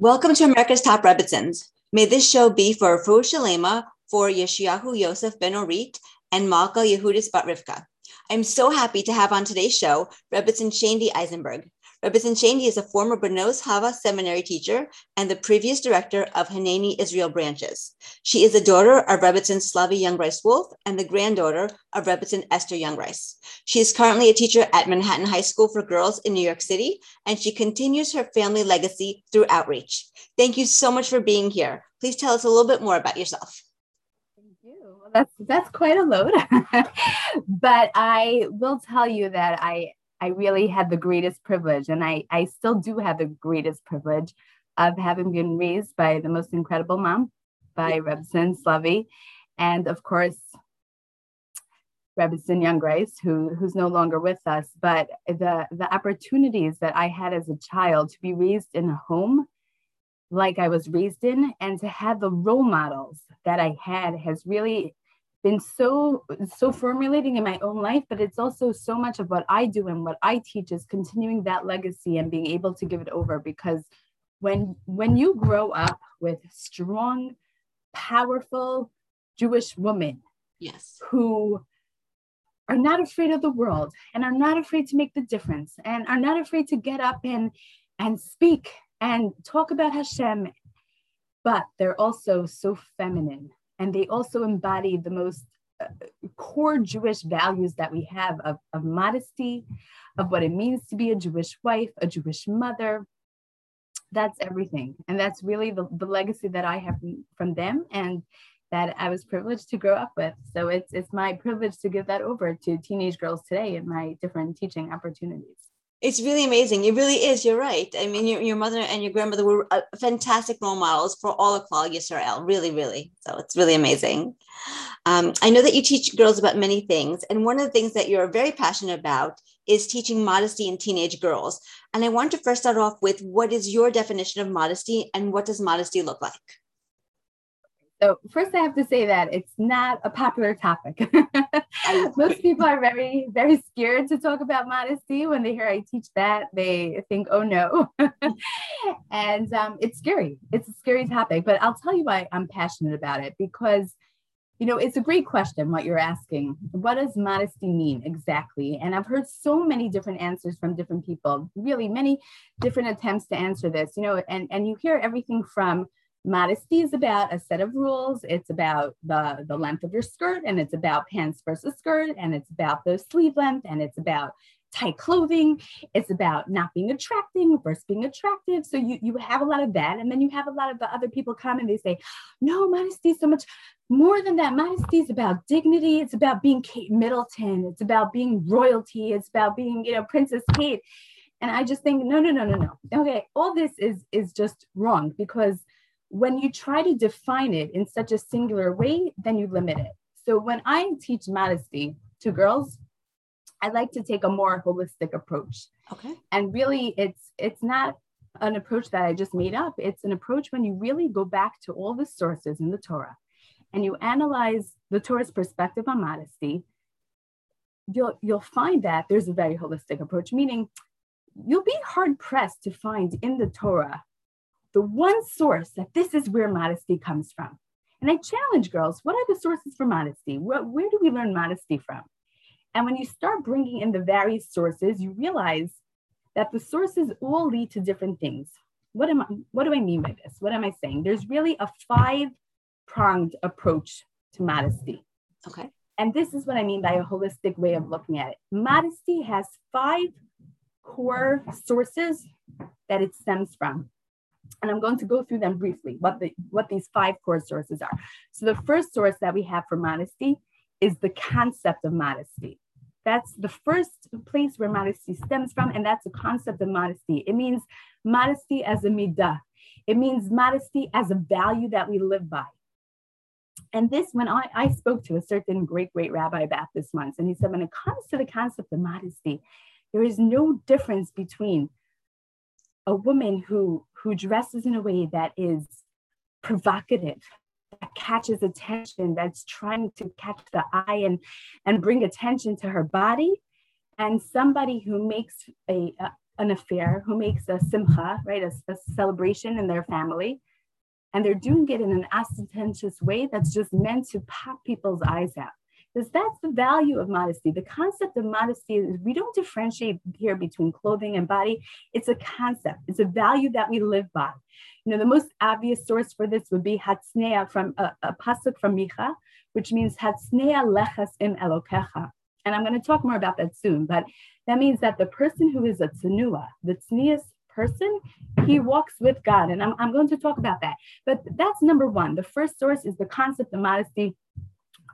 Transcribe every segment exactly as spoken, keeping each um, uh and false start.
Welcome to America's Top Rebbetzins. May this show be for Refuah Shalema for Yeshayahu Yosef Ben Orit and Malka Yehudis Bat Rivka. I'm so happy to have on today's show Rebbetzin Shaindy Eisenberg. Rebbetzin Shaindy is a former Bernose Hava Seminary teacher and the previous director of Hineni Israel Branches. She is the daughter of Rebbetzin Slovie Jungreis-Wolff and the granddaughter of Rebbetzin Esther Jungreis. She is currently a teacher at Manhattan High School for Girls in New York City, and she continues her family legacy through outreach. Thank you so much for being here. Please tell us a little bit more about yourself. Well, that's that's quite a load, but I will tell you that I I really had the greatest privilege, and I I still do have the greatest privilege of having been raised by the most incredible mom, by yeah. Rebbetzin Slovie, and of course Rebbetzin Jungreis, who who's no longer with us. But the the opportunities that I had as a child to be raised in a home like I was raised in, and to have the role models that I had has really been so, so formulating in my own life, but it's also so much of what I do and what I teach is continuing that legacy and being able to give it over. Because when, when you grow up with strong, powerful Jewish women, yes, who are not afraid of the world and are not afraid to make the difference and are not afraid to get up and, and speak and talk about Hashem, but they're also so feminine, and they also embody the most uh, core Jewish values that we have of, of modesty, of what it means to be a Jewish wife, a Jewish mother. That's everything. And that's really the, the legacy that I have from them and that I was privileged to grow up with. So it's, it's my privilege to give that over to teenage girls today in my different teaching opportunities. It's really amazing. It really is. You're right. I mean, your, your mother and your grandmother were uh, fantastic role models for all of Klal Yisrael. Really, really. So it's really amazing. Um, I know that you teach girls about many things. And one of the things that you're very passionate about is teaching modesty in teenage girls. And I want to first start off with, what is your definition of modesty, and what does modesty look like? So first, I have to say that it's not a popular topic. Most people are very, very scared to talk about modesty. When they hear I teach that, they think, oh, no. And um, it's scary. It's a scary topic. But I'll tell you why I'm passionate about it, because, you know, it's a great question, what you're asking. What does modesty mean exactly? And I've heard so many different answers from different people, really many different attempts to answer this, you know, and, and you hear everything from, modesty is about a set of rules. It's about the, the length of your skirt, and it's about pants versus skirt, and it's about the sleeve length, and it's about tight clothing. It's about not being attracting versus being attractive. So you, you have a lot of that. And then you have a lot of the other people come and they say, no, modesty is so much more than that. Modesty is about dignity. It's about being Kate Middleton. It's about being royalty. It's about being, you know, Princess Kate. And I just think, no, no, no, no, no. Okay. All this is, is just wrong, because when you try to define it in such a singular way, then you limit it. So when I teach modesty to girls, I like to take a more holistic approach. Okay. And really, it's it's not an approach that I just made up. It's an approach when you really go back to all the sources in the Torah and you analyze the Torah's perspective on modesty, you'll you'll find that there's a very holistic approach, meaning you'll be hard-pressed to find in the Torah the one source that this is where modesty comes from. And I challenge girls, what are the sources for modesty? Where, where do we learn modesty from? And when you start bringing in the various sources, you realize that the sources all lead to different things. What am I, what do I mean by this? What am I saying? There's really a five-pronged approach to modesty. Okay. And this is what I mean by a holistic way of looking at it. Modesty has five core sources that it stems from. And I'm going to go through them briefly, what the what these five core sources are. So the first source that we have for modesty is the concept of modesty. That's the first place where modesty stems from, and that's the concept of modesty. It means modesty as a midah. It means modesty as a value that we live by. And this, when I, I spoke to a certain great, great rabbi about this once, and he said, when it comes to the concept of modesty, there is no difference between a woman who who dresses in a way that is provocative, that catches attention, that's trying to catch the eye and, and bring attention to her body, and somebody who makes a, a, an affair, who makes a simcha, right, a, a celebration in their family, and they're doing it in an ostentatious way that's just meant to pop people's eyes out. Because that's the value of modesty. The concept of modesty is we don't differentiate here between clothing and body. It's a concept. It's a value that we live by. You know, the most obvious source for this would be Hatznea from a, a pasuk from Micha, which means Hatznea lechas im elokecha. And I'm going to talk more about that soon, but that means that the person who is a tzenua, the tznius person, he walks with God. And I'm, I'm going to talk about that. But that's number one. The first source is the concept of modesty,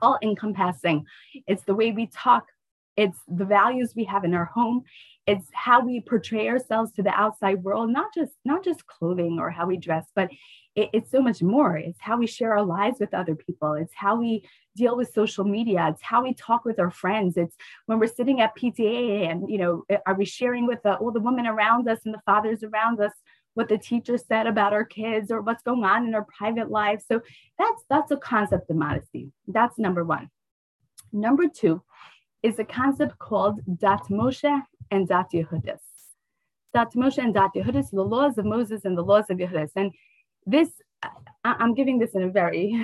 all encompassing. It's the way we talk. It's the values we have in our home. It's how we portray ourselves to the outside world, not just, not just clothing or how we dress, but it, it's so much more. It's how we share our lives with other people. It's how we deal with social media. It's how we talk with our friends. It's when we're sitting at P T A and, you know, are we sharing with the, all the women around us and the fathers around us what the teacher said about our kids or what's going on in our private lives. So that's, that's a concept of modesty. That's number one. Number two is a concept called Dat Moshe and Dat Yehudis. Dat Moshe and Dat Yehudis, the laws of Moses and the laws of Yehudis. And this, I'm giving this in a very,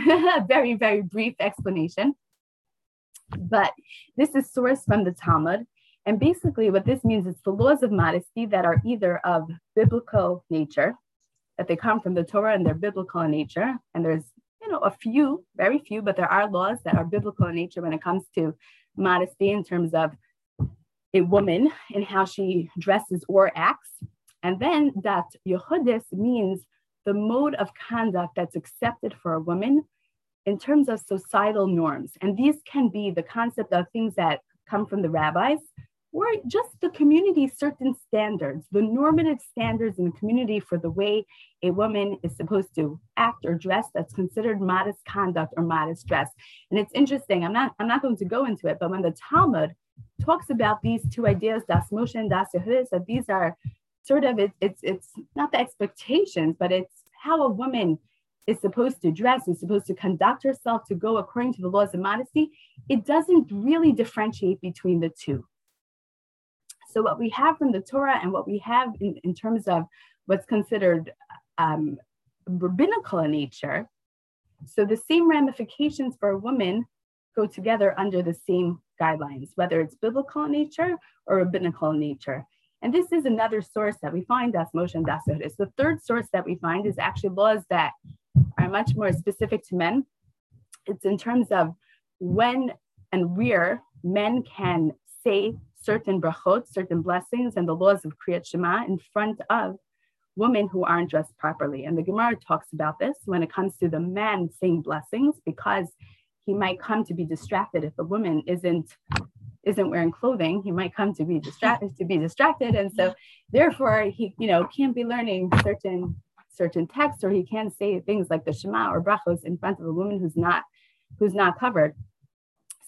very, very brief explanation, but this is sourced from the Talmud. And basically what this means is the laws of modesty that are either of biblical nature, that they come from the Torah and they're biblical in nature. And there's, you know, a few, very few, but there are laws that are biblical in nature when it comes to modesty in terms of a woman and how she dresses or acts. And then that Yehudis means the mode of conduct that's accepted for a woman in terms of societal norms. And these can be the concept of things that come from the rabbis, or just the community, certain standards, the normative standards in the community for the way a woman is supposed to act or dress that's considered modest conduct or modest dress. And it's interesting, I'm not, I'm not going to go into it, but when the Talmud talks about these two ideas, Das Moshe and Das Yehudis, that these are sort of, it, it's, it's not the expectations, but it's how a woman is supposed to dress, is supposed to conduct herself to go according to the laws of modesty. It doesn't really differentiate between the two. So what we have from the Torah and what we have in, in terms of what's considered um, rabbinical in nature, so the same ramifications for a woman go together under the same guidelines, whether it's biblical in nature or rabbinical in nature. And this is another source that we find, Das Moshe and Das Yehudis. The third source that we find is actually laws that are much more specific to men. It's in terms of when and where men can say certain brachot, certain blessings, and the laws of Kriyat Shema in front of women who aren't dressed properly. And the Gemara talks about this when it comes to the man saying blessings, because he might come to be distracted if a woman isn't isn't wearing clothing. He might come to be distracted to be distracted, and so therefore he, you know, can't be learning certain certain texts, or he can't say things like the Shema or brachos in front of a woman who's not who's not covered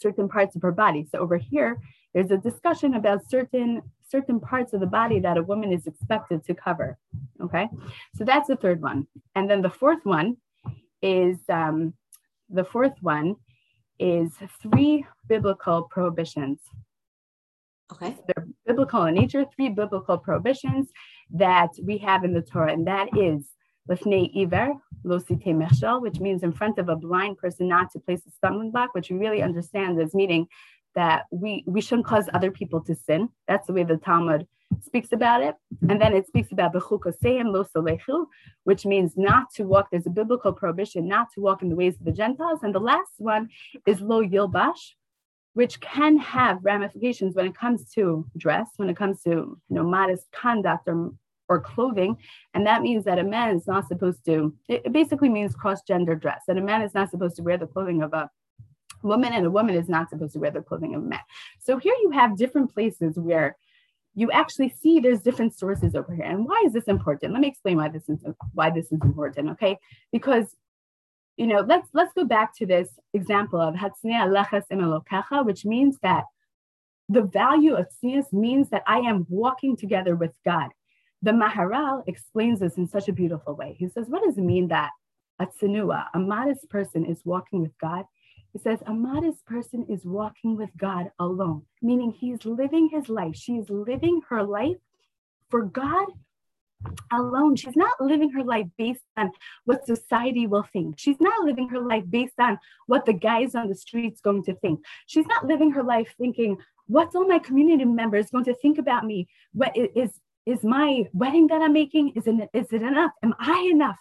certain parts of her body. So over here, there's a discussion about certain, certain parts of the body that a woman is expected to cover, okay? So that's the third one. And then the fourth one is, um, the fourth one is three biblical prohibitions. Okay. So they're biblical in nature, three biblical prohibitions that we have in the Torah, and that is lifnei iver, lo titen michshol, which means in front of a blind person not to place a stumbling block, which we really understand as meaning that we, we shouldn't cause other people to sin. That's the way the Talmud speaks about it. And then it speaks about bechukoseihem lo seleichu, which means not to walk. There's a biblical prohibition not to walk in the ways of the Gentiles. And the last one is lo yilbash, which can have ramifications when it comes to dress, when it comes to, you know, modest conduct or, or clothing. And that means that a man is not supposed to, it basically means cross-gender dress, that a man is not supposed to wear the clothing of a woman, and a woman is not supposed to wear the clothing of a man. So here you have different places where you actually see there's different sources over here. And why is this important? Let me explain why this is why this is important, okay? Because, you know, let's let's go back to this example of Hatznea lechas im elokecha, which means that the value of tznius means that I am walking together with God. The Maharal explains this in such a beautiful way. He says, what does it mean that a tzenua, a modest person, is walking with God? It says, a modest person is walking with God alone, meaning he's living his life. She's living her life for God alone. She's not living her life based on what society will think. She's not living her life based on what the guys on the street's going to think. She's not living her life thinking, what's all my community members going to think about me? What is Is my wedding that I'm making, is it, is it enough? Am I enough?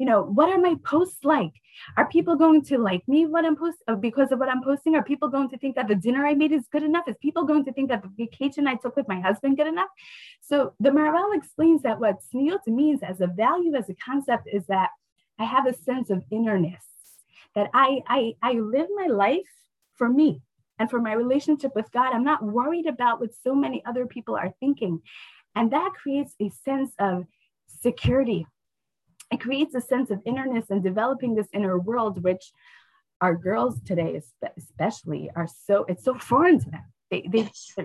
You know, what are my posts like? Are people going to like me what I'm post- because of what I'm posting? Are people going to think that the dinner I made is good enough? Is people going to think that the vacation I took with my husband good enough? So the Maharal explains that what tzniut means as a value, as a concept, is that I have a sense of innerness, that I I, I live my life for me and for my relationship with God. I'm not worried about what so many other people are thinking. And that creates a sense of security. It creates a sense of innerness and developing this inner world, which our girls today especially are so, it's so foreign to them. They, they,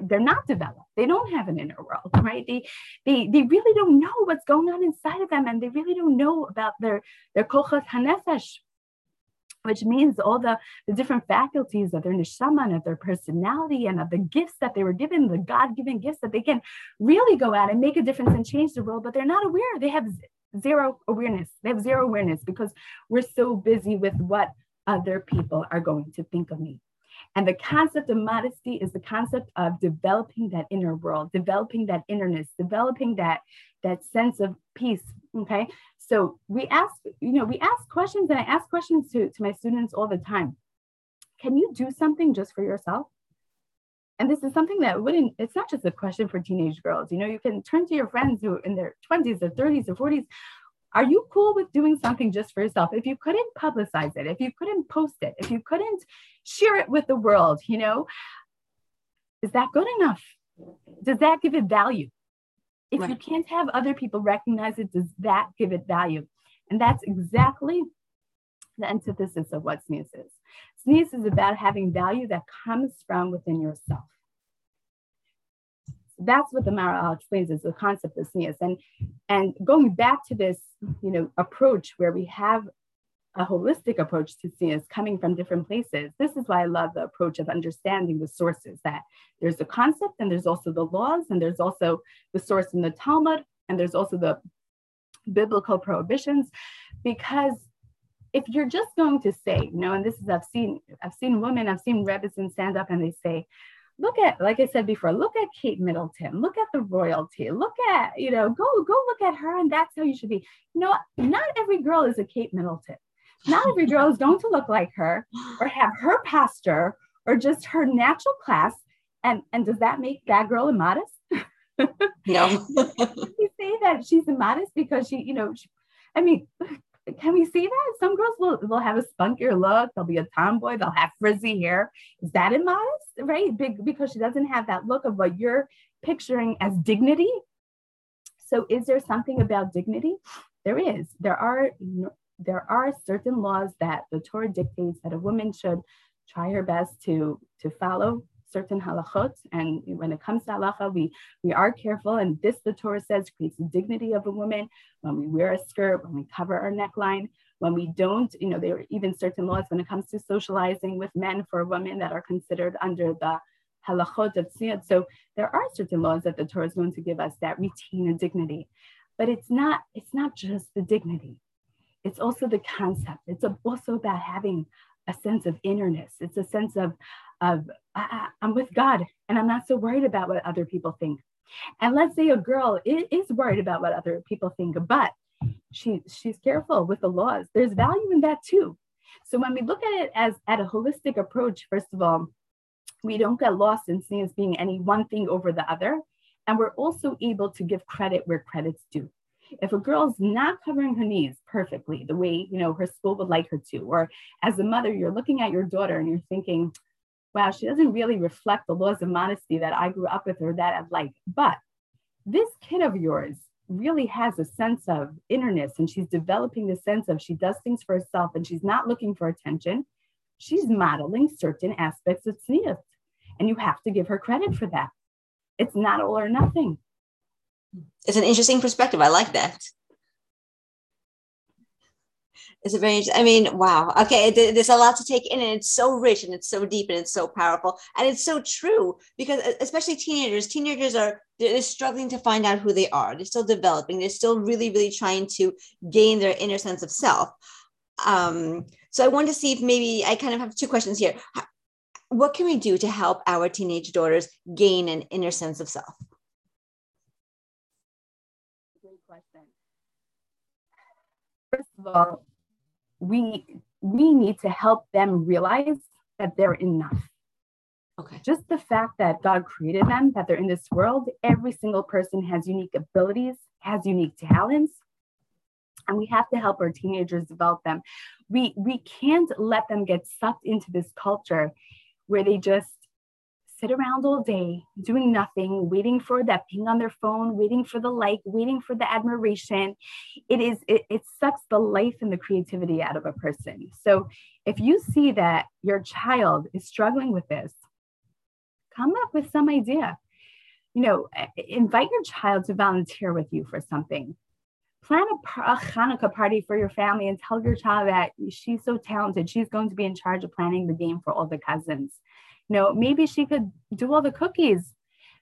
they're not developed. They don't have an inner world, right? They, they, they really don't know what's going on inside of them. And they really don't know about their, their kochos hanefesh, which means all the, the different faculties of their neshama and of their personality and of the gifts that they were given, the God-given gifts that they can really go out and make a difference and change the world, but they're not aware. They have zero awareness. They have zero awareness because we're so busy with what other people are going to think of me. And the concept of modesty is the concept of developing that inner world, developing that innerness, developing that, that sense of peace, okay? So we ask, you know, we ask questions, and I ask questions to, to my students all the time. Can you do something just for yourself? And this is something that wouldn't, it's not just a question for teenage girls. You know, you can turn to your friends who are in their twenties or thirties or forties. Are you cool with doing something just for yourself? If you couldn't publicize it, if you couldn't post it, if you couldn't share it with the world, you know, is that good enough? Does that give it value? If right. you can't have other people recognize it, does that give it value? And that's exactly the antithesis of what tznius is. Tznius is about having value that comes from within yourself. That's what the Maharal explains as the concept of tznius. And, and going back to this, you know, approach where we have a holistic approach to tznius coming from different places. This is why I love the approach of understanding the sources, that there's the concept and there's also the laws and there's also the source in the Talmud and there's also the biblical prohibitions. Because if you're just going to say, you know, and this is, I've seen, I've seen women, I've seen Rebbetzin stand up and they say, look at, like I said before, look at Kate Middleton, look at the royalty, look at, you know, go, go look at her and that's how you should be. You know, not every girl is a Kate Middleton. Not every girl is going to look like her or have her posture or just her natural class. And, and does that make that girl immodest? No. Can we say that she's immodest because she, you know, she, I mean, can we say that? Some girls will, will have a spunkier look. They'll be a tomboy. They'll have frizzy hair. Is that immodest, right? Big, because she doesn't have that look of what you're picturing as dignity. So is there something about dignity? There is. There are... No, There are certain laws that the Torah dictates that a woman should try her best to, to follow certain halachot. And when it comes to halacha, we, we are careful. And this, the Torah says, creates the dignity of a woman when we wear a skirt, when we cover our neckline, when we don't, you know, there are even certain laws when it comes to socializing with men for women that are considered under the halachot of tzniut. So there are certain laws that the Torah is going to give us that retain a dignity. But it's not, it's not just the dignity. It's also the concept. It's also about having a sense of innerness. It's a sense of, of I, I'm with God and I'm not so worried about what other people think. And let's say a girl is worried about what other people think, but she she's careful with the laws. There's value in that too. So when we look at it as at a holistic approach, first of all, we don't get lost in seeing as being any one thing over the other. And we're also able to give credit where credit's due. If a girl's not covering her knees perfectly the way, you know, her school would like her to, or as a mother, you're looking at your daughter and you're thinking, wow, she doesn't really reflect the laws of modesty that I grew up with or that I've liked. But this kid of yours really has a sense of innerness and she's developing the sense of she does things for herself and she's not looking for attention. She's modeling certain aspects of tzniut, and you have to give her credit for that. It's not all or nothing. It's an interesting perspective. I like that. It's a very, I mean, wow. Okay, there's a lot to take in, and it's so rich, and it's so deep, and it's so powerful, and it's so true, because especially teenagers, teenagers are, they're struggling to find out who they are. They're still developing. They're still really, really trying to gain their inner sense of self. Um, so I wanted to see if maybe, I kind of have two questions here. What can we do to help our teenage daughters gain an inner sense of self? Great question. First of all, we we need to help them realize that they're enough. Okay. Just the fact that God created them, that they're in this world, every single person has unique abilities, has unique talents, and we have to help our teenagers develop them. We we can't let them get sucked into this culture where they just sit around all day doing nothing, waiting for that ping on their phone, waiting for the like, waiting for the admiration. It is it, it sucks the life and the creativity out of a person. So if you see that your child is struggling with this, come up with some idea. You know, invite your child to volunteer with you for something. Plan a, a Hanukkah party for your family and tell your child that she's so talented. She's going to be in charge of planning the game for all the cousins. You know, maybe she could do all the cookies.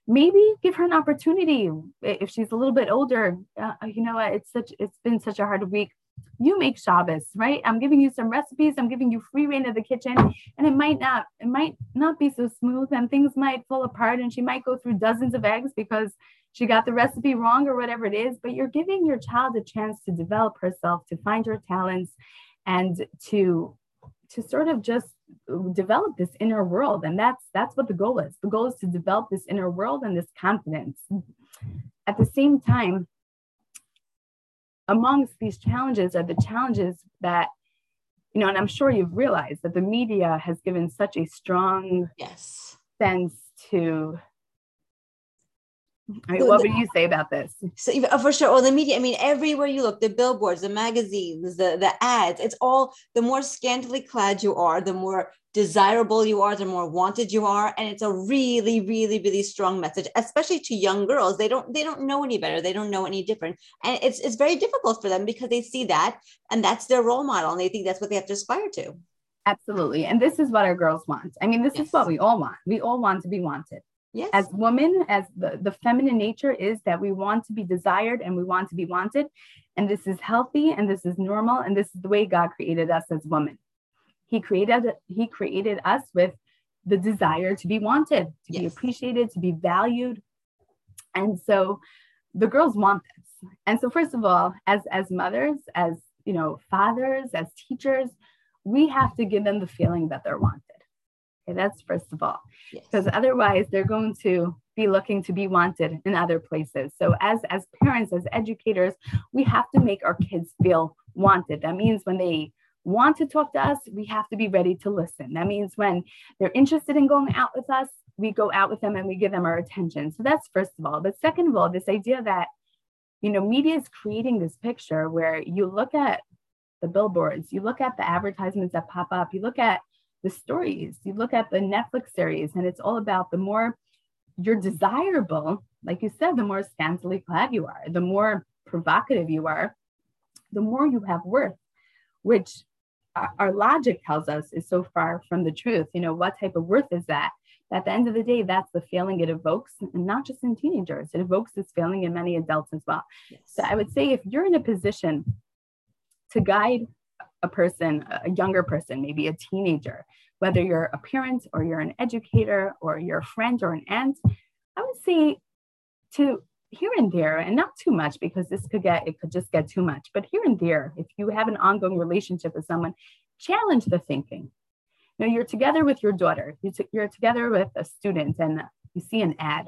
Maybe give her an opportunity if she's a little bit older. Uh, you know, it's such it's been such a hard week. You make Shabbos, right? I'm giving you some recipes. I'm giving you free reign of the kitchen, and it might not it might not be so smooth, and things might fall apart, and she might go through dozens of eggs because she got the recipe wrong or whatever it is. But you're giving your child a chance to develop herself, to find her talents, and to to sort of just develop this inner world. And that's that's what the goal is. The goal is to develop this inner world and this confidence. At the same time, amongst these challenges are the challenges that, you know, and I'm sure you've realized that the media has given such a strong yes. sense to, I mean, well, what would the, you say about this? So for sure, all well, the media, I mean, everywhere you look, the billboards, the magazines, the, the ads, it's all, the more scantily clad you are, the more desirable you are, the more wanted you are. And it's a really, really, really strong message, especially to young girls. They don't, they don't know any better. They don't know any different. And it's, it's very difficult for them because they see that, and that's their role model. And they think that's what they have to aspire to. Absolutely. And this is what our girls want. I mean, this yes. is what we all want. We all want to be wanted. Yes. As women, as the, the feminine nature is that we want to be desired and we want to be wanted. And this is healthy and this is normal. And this is the way God created us as women. He created, he created us with the desire to be wanted, to yes. be appreciated, to be valued. And so the girls want this. And so first of all, as, as mothers, as, you know, fathers, as teachers, we have to give them the feeling that they're wanted. Okay, that's first of all, because yes. otherwise they're going to be looking to be wanted in other places. So as, as parents, as educators, we have to make our kids feel wanted. That means when they want to talk to us, we have to be ready to listen. That means when they're interested in going out with us, we go out with them and we give them our attention. So that's first of all. But second of all, this idea that, you know, media is creating this picture where you look at the billboards, you look at the advertisements that pop up, you look at the stories, you look at the Netflix series, and it's all about the more you're desirable, like you said, the more scantily clad you are, the more provocative you are, the more you have worth, which our logic tells us is so far from the truth. You know, what type of worth is that? At the end of the day, that's the feeling it evokes, and not just in teenagers, it evokes this feeling in many adults as well. Yes. So I would say if you're in a position to guide a person, a younger person, maybe a teenager, whether you're a parent or you're an educator or you're a friend or an aunt, I would say to here and there, and not too much because this could get, it could just get too much, but here and there, if you have an ongoing relationship with someone, challenge the thinking. You know, you're together with your daughter, you t- you're together with a student and you see an ad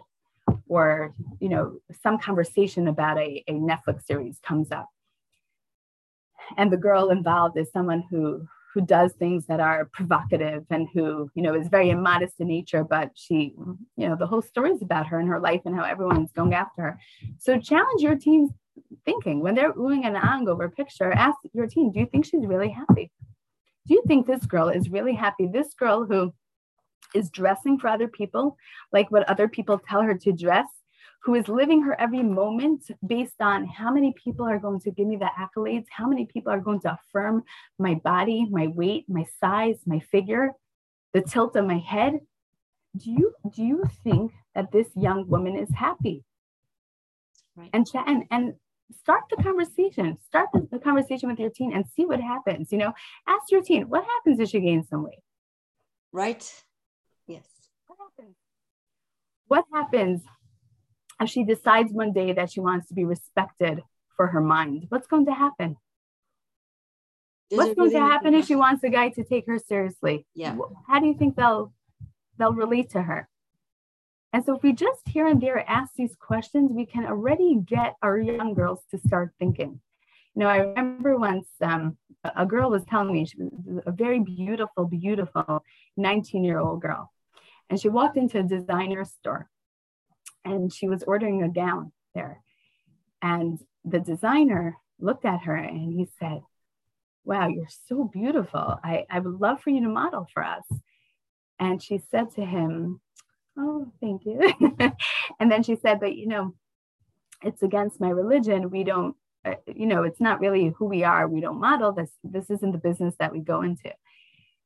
or, you know, some conversation about a, a Netflix series comes up. And the girl involved is someone who who does things that are provocative and who, you know, is very immodest in nature, but she, you know, the whole story is about her and her life and how everyone's going after her. So challenge your teen's thinking. When they're oohing and aahing over a picture, ask your teen, do you think she's really happy? Do you think this girl is really happy? This girl who is dressing for other people, like what other people tell her to dress, who is living her every moment based on how many people are going to give me the accolades, how many people are going to affirm my body, my weight, my size, my figure, the tilt of my head. Do you, do you think that this young woman is happy? Right. And, and, and start the conversation, start the, the conversation with your teen and see what happens. You know, ask your teen, what happens if she gains some weight? Right. Yes. What happens? What happens if she decides one day that she wants to be respected for her mind? What's going to happen? Does What's going really to happen if she wants a guy to take her seriously? Yeah. How do you think they'll they'll relate to her? And so if we just here and there ask these questions, we can already get our young girls to start thinking. You know, I remember once um, a girl was telling me, she was a very beautiful, beautiful nineteen-year-old girl. And she walked into a designer store and she was ordering a gown there. And the designer looked at her and he said, wow, you're so beautiful. I, I would love for you to model for us. And she said to him, oh, thank you. And then she said, but you know, it's against my religion. We don't, uh, you know, it's not really who we are. We don't model this. This isn't the business that we go into.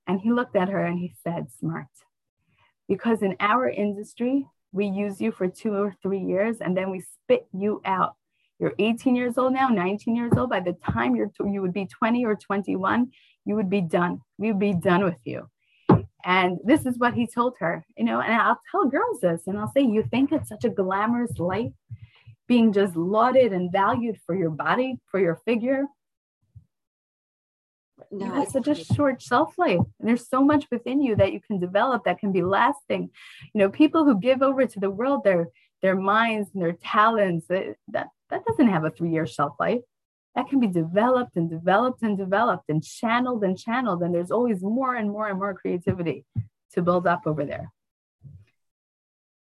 And he looked at her and he said, smart. Because in our industry, we use you for two or three years and then we spit you out. You're eighteen years old now, nineteen years old. By the time you're t- you would be twenty or twenty-one, you would be done. We would be done with you. And this is what he told her, you know, and I'll tell girls this and I'll say, you think it's such a glamorous life being just lauded and valued for your body, for your figure? No, you have such a short shelf life. And there's so much within you that you can develop that can be lasting. You know, people who give over to the world their their minds and their talents, that that doesn't have a three-year shelf life. That can be developed and developed and developed and channeled and channeled. And there's always more and more and more creativity to build up over there.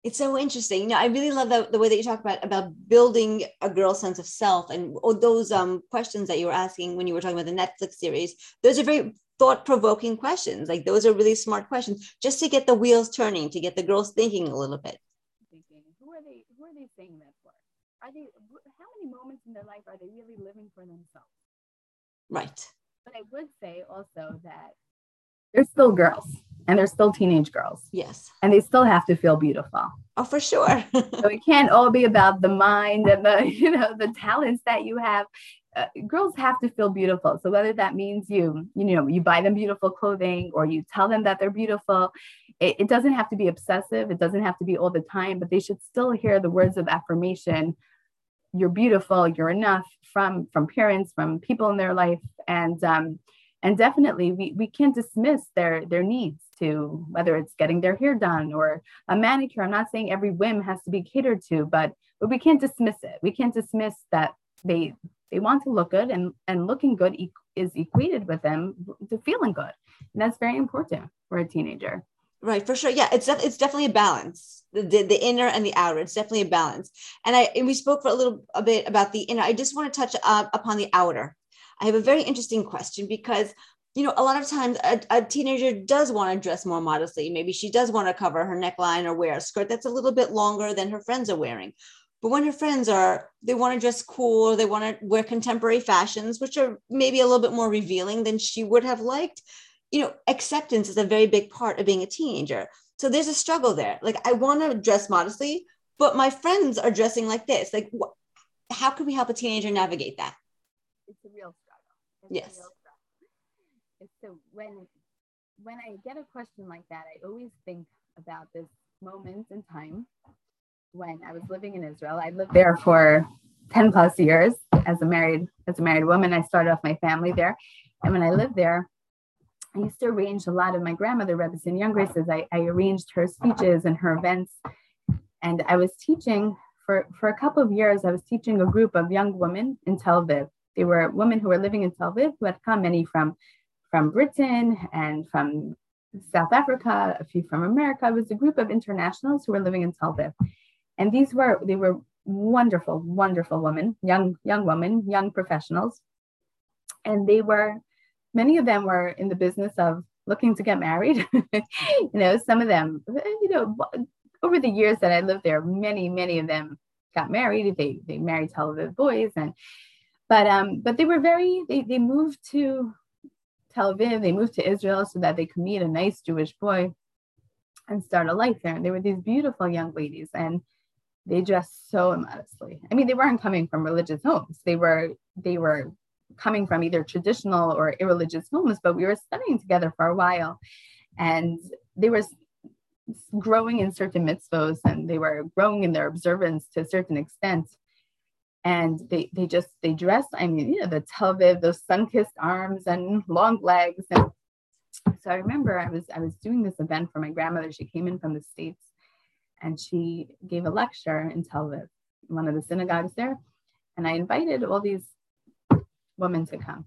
It's so interesting. You know, I really love the, the way that you talk about, about building a girl's sense of self and all those um, questions that you were asking when you were talking about the Netflix series. Those are very thought-provoking questions. Like those are really smart questions just to get the wheels turning, to get the girls thinking a little bit. Thinking, who are they, who are they saying that for? Are they, how many moments in their life are they really living for themselves? Right. But I would say also that they're still girls. And they're still teenage girls. Yes. And they still have to feel beautiful. Oh, for sure. So it can't all be about the mind and the, you know, the talents that you have. Uh, girls have to feel beautiful. So whether that means you, you know, you buy them beautiful clothing or you tell them that they're beautiful, it, it doesn't have to be obsessive. It doesn't have to be all the time, but they should still hear the words of affirmation. You're beautiful. You're enough from, from parents, from people in their life. And, um, And definitely, we, we can't dismiss their, their needs to, whether it's getting their hair done or a manicure. I'm not saying every whim has to be catered to, but, but we can't dismiss it. We can't dismiss that they they want to look good and, and looking good e- is equated with them to feeling good. And that's very important for a teenager. Right, for sure. Yeah, it's def- it's definitely a balance. The, the the inner and the outer. It's definitely a balance. And I and we spoke for a little a bit about the inner. I just want to touch uh, upon the outer. I have a very interesting question because, you know, a lot of times a, a teenager does want to dress more modestly. Maybe she does want to cover her neckline or wear a skirt that's a little bit longer than her friends are wearing. But when her friends are, they want to dress cool, they want to wear contemporary fashions, which are maybe a little bit more revealing than she would have liked. You know, acceptance is a very big part of being a teenager. So there's a struggle there. Like, I want to dress modestly, but my friends are dressing like this. Like, wh- how can we help a teenager navigate that? It's a real Yes. So when when I get a question like that, I always think about this moment in time when I was living in Israel. I lived there for ten plus years as a married as a married woman. I started off my family there, and when I lived there, I used to arrange a lot of my grandmother, Rebbetzin Jungreis. I, I arranged her speeches and her events, and I was teaching for for a couple of years. I was teaching a group of young women in Tel Aviv. They were women who were living in Tel Aviv who had come, many from, from Britain and from South Africa, a few from America. It was a group of internationals who were living in Tel Aviv. And these were, they were wonderful, wonderful women, young, young women, young professionals. And they were, many of them were in the business of looking to get married. You know, some of them, you know, over the years that I lived there, many, many of them got married. They they married Tel Aviv boys, and but um but they were very they they moved to Tel Aviv. They moved to Israel so that they could meet a nice Jewish boy and start a life there. And they were these beautiful young ladies, and they dressed so immodestly. I mean, they weren't coming from religious homes. They were they were coming from either traditional or irreligious homes, but we were studying together for a while, and they were growing in certain mitzvos, and they were growing in their observance to a certain extent. And they they just, they dressed, I mean, you know, the Tel Aviv, those sun-kissed arms and long legs. And so I remember I was I was doing this event for my grandmother. She came in from the States, and she gave a lecture in Tel Aviv, one of the synagogues there. And I invited all these women to come.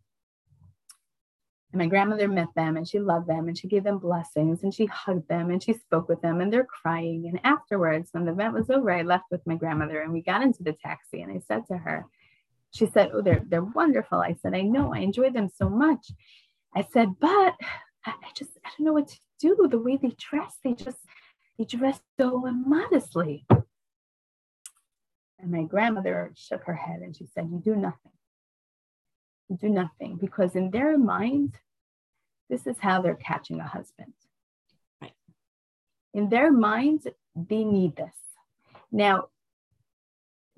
And my grandmother met them, and she loved them, and she gave them blessings, and she hugged them, and she spoke with them, and they're crying. And afterwards, when the event was over, I left with my grandmother, and we got into the taxi, and I said to her, she said, oh, they're, they're wonderful. I said, I know, I enjoyed them so much. I said, but I, I just, I don't know what to do. The way they dress, they just, they dress so immodestly. And my grandmother shook her head, and she said, you do nothing. You do nothing, because in their mind, this is how they're catching a husband. Right. In their minds, they need this. Now,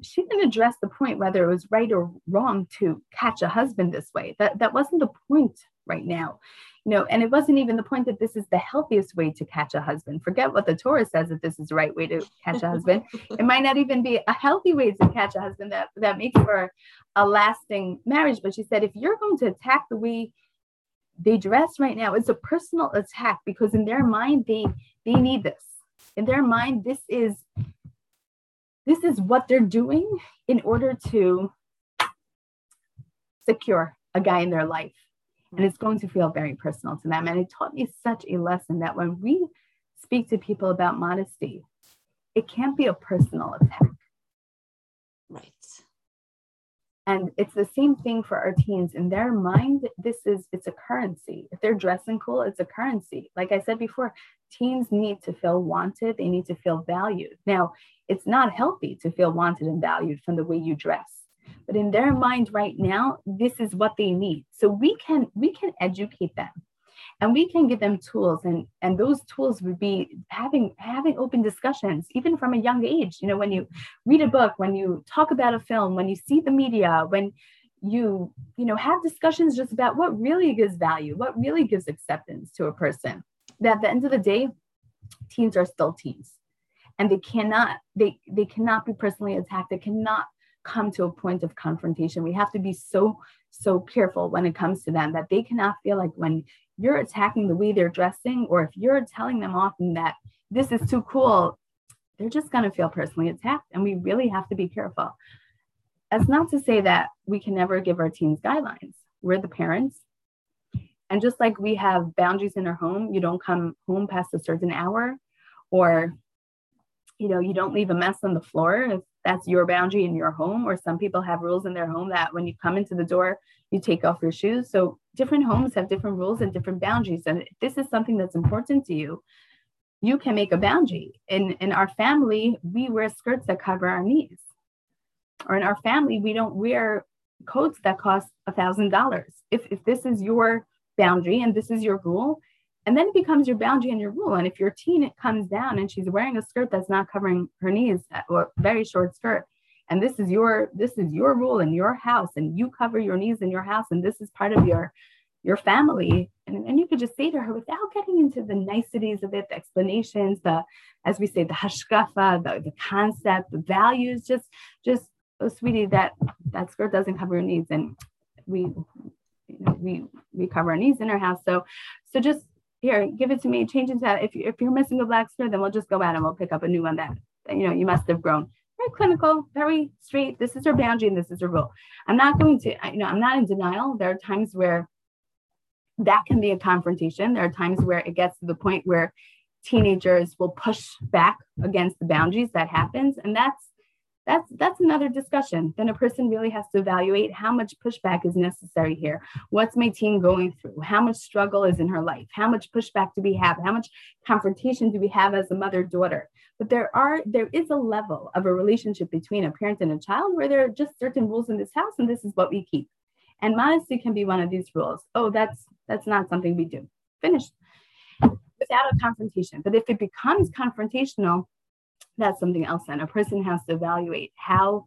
she didn't address the point whether it was right or wrong to catch a husband this way. That, that wasn't the point right now. You know, and it wasn't even the point that this is the healthiest way to catch a husband. Forget what the Torah says, that this is the right way to catch a husband. It might not even be a healthy way to catch a husband that, that makes for a lasting marriage. But she said, if you're going to attack the way they dress right now, it's a personal attack, because in their mind, they they need this. In their mind, this is this is what they're doing in order to secure a guy in their life. And it's going to feel very personal to them. And it taught me such a lesson that when we speak to people about modesty, it can't be a personal attack. Right. And it's the same thing for our teens. In their mind, this is, it's a currency. If they're dressing cool, it's a currency. Like I said before, teens need to feel wanted. They need to feel valued. Now, it's not healthy to feel wanted and valued from the way you dress. But in their mind right now, this is what they need. So we can we can educate them, and we can give them tools. And, and those tools would be having having open discussions, even from a young age. You know, when you read a book, when you talk about a film, when you see the media, when you, you know, have discussions just about what really gives value, what really gives acceptance to a person. That at the end of the day, teens are still teens. And they cannot, they they cannot be personally attacked. They cannot come to a point of confrontation. We have to be so, so careful when it comes to them, that they cannot feel like when you're attacking the way they're dressing, or if you're telling them often that this is too cool, they're just going to feel personally attacked. And we really have to be careful. That's not to say that we can never give our teens guidelines. We're the parents. And just like we have boundaries in our home, you don't come home past a certain hour, or, you know, you don't leave a mess on the floor. If that's your boundary in your home, or some people have rules in their home that when you come into the door, you take off your shoes. So different homes have different rules and different boundaries. And if this is something that's important to you, you can make a boundary. In, in our family, we wear skirts that cover our knees. Or in our family, we don't wear coats that cost a thousand dollars. If if this is your boundary and this is your rule, and then it becomes your boundary and your rule. And if your teen, it comes down and she's wearing a skirt that's not covering her knees, or very short skirt, and this is your this is your rule in your house, and you cover your knees in your house, and this is part of your your family. And, and you could just say to her, without getting into the niceties of it, the explanations, the, as we say, the hashkafa, the, the concept, the values, just, just, oh, sweetie, that, that skirt doesn't cover your knees. And we, you know, we, we cover our knees in our house. So, so just, here, give it to me, change into that. If, you, if you're missing a black skirt, then we'll just go out and we'll pick up a new one that, you know, you must have grown. Very clinical, very straight. This is your boundary and this is your rule. I'm not going to, you know, I'm not in denial. There are times where that can be a confrontation. There are times where it gets to the point where teenagers will push back against the boundaries. That happens. And that's, That's that's another discussion. Then a person really has to evaluate how much pushback is necessary here. What's my teen going through? How much struggle is in her life? How much pushback do we have? How much confrontation do we have as a mother-daughter? But there are there is a level of a relationship between a parent and a child where there are just certain rules in this house, and this is what we keep. And modesty can be one of these rules. Oh, that's that's not something we do. Finished. Without a confrontation. But if it becomes confrontational, that's something else. Then a person has to evaluate how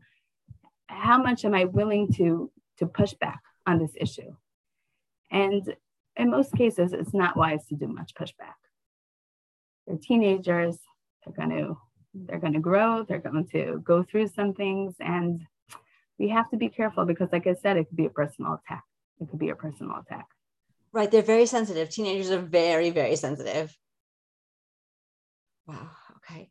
how much am I willing to to push back on this issue. And in most cases, it's not wise to do much pushback. They're teenagers. They're going to they're going to grow. They're going to go through some things, and we have to be careful because, like I said, it could be a personal attack. It could be a personal attack. Right. They're very sensitive. Teenagers are very, very sensitive. Wow. Okay.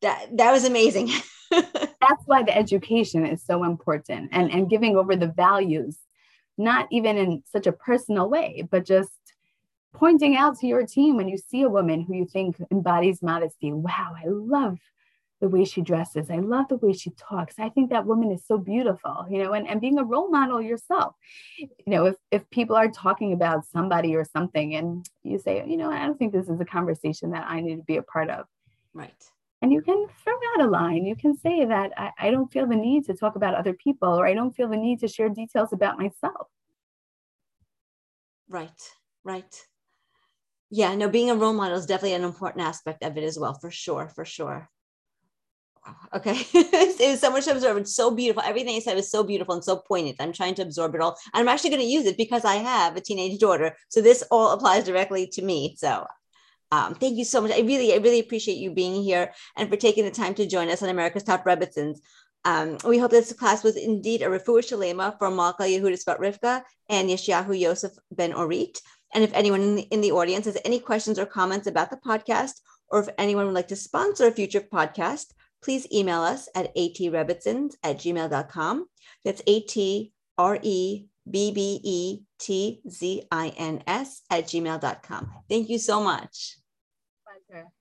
That that was amazing. That's why the education is so important, and, and giving over the values, not even in such a personal way, but just pointing out to your team when you see a woman who you think embodies modesty. Wow, I love the way she dresses. I love the way she talks. I think that woman is so beautiful, you know, and, and being a role model yourself. You know, if, if people are talking about somebody or something and you say, you know, I don't think this is a conversation that I need to be a part of. Right. And you can throw out a line. You can say that I, I don't feel the need to talk about other people, or I don't feel the need to share details about myself. Right, right. Yeah, no, being a role model is definitely an important aspect of it as well, for sure, for sure. Wow. Okay. It was so much to absorb. It's so beautiful. Everything you said was so beautiful and so poignant. I'm trying to absorb it all. I'm actually going to use it because I have a teenage daughter. So this all applies directly to me. So Um, thank you so much. I really, I really appreciate you being here and for taking the time to join us on America's Top Rebbetzins. Um, we hope this class was indeed a refuah shalema for Malka Yehudis Bat Rivka and Yeshayahu Yosef Ben Orit. And if anyone in the, in the audience has any questions or comments about the podcast, or if anyone would like to sponsor a future podcast, please email us at atrebetzins at gmail dot com. That's A T R E B B E T Z I N S at gmail dot com. Thank you so much. Pleasure.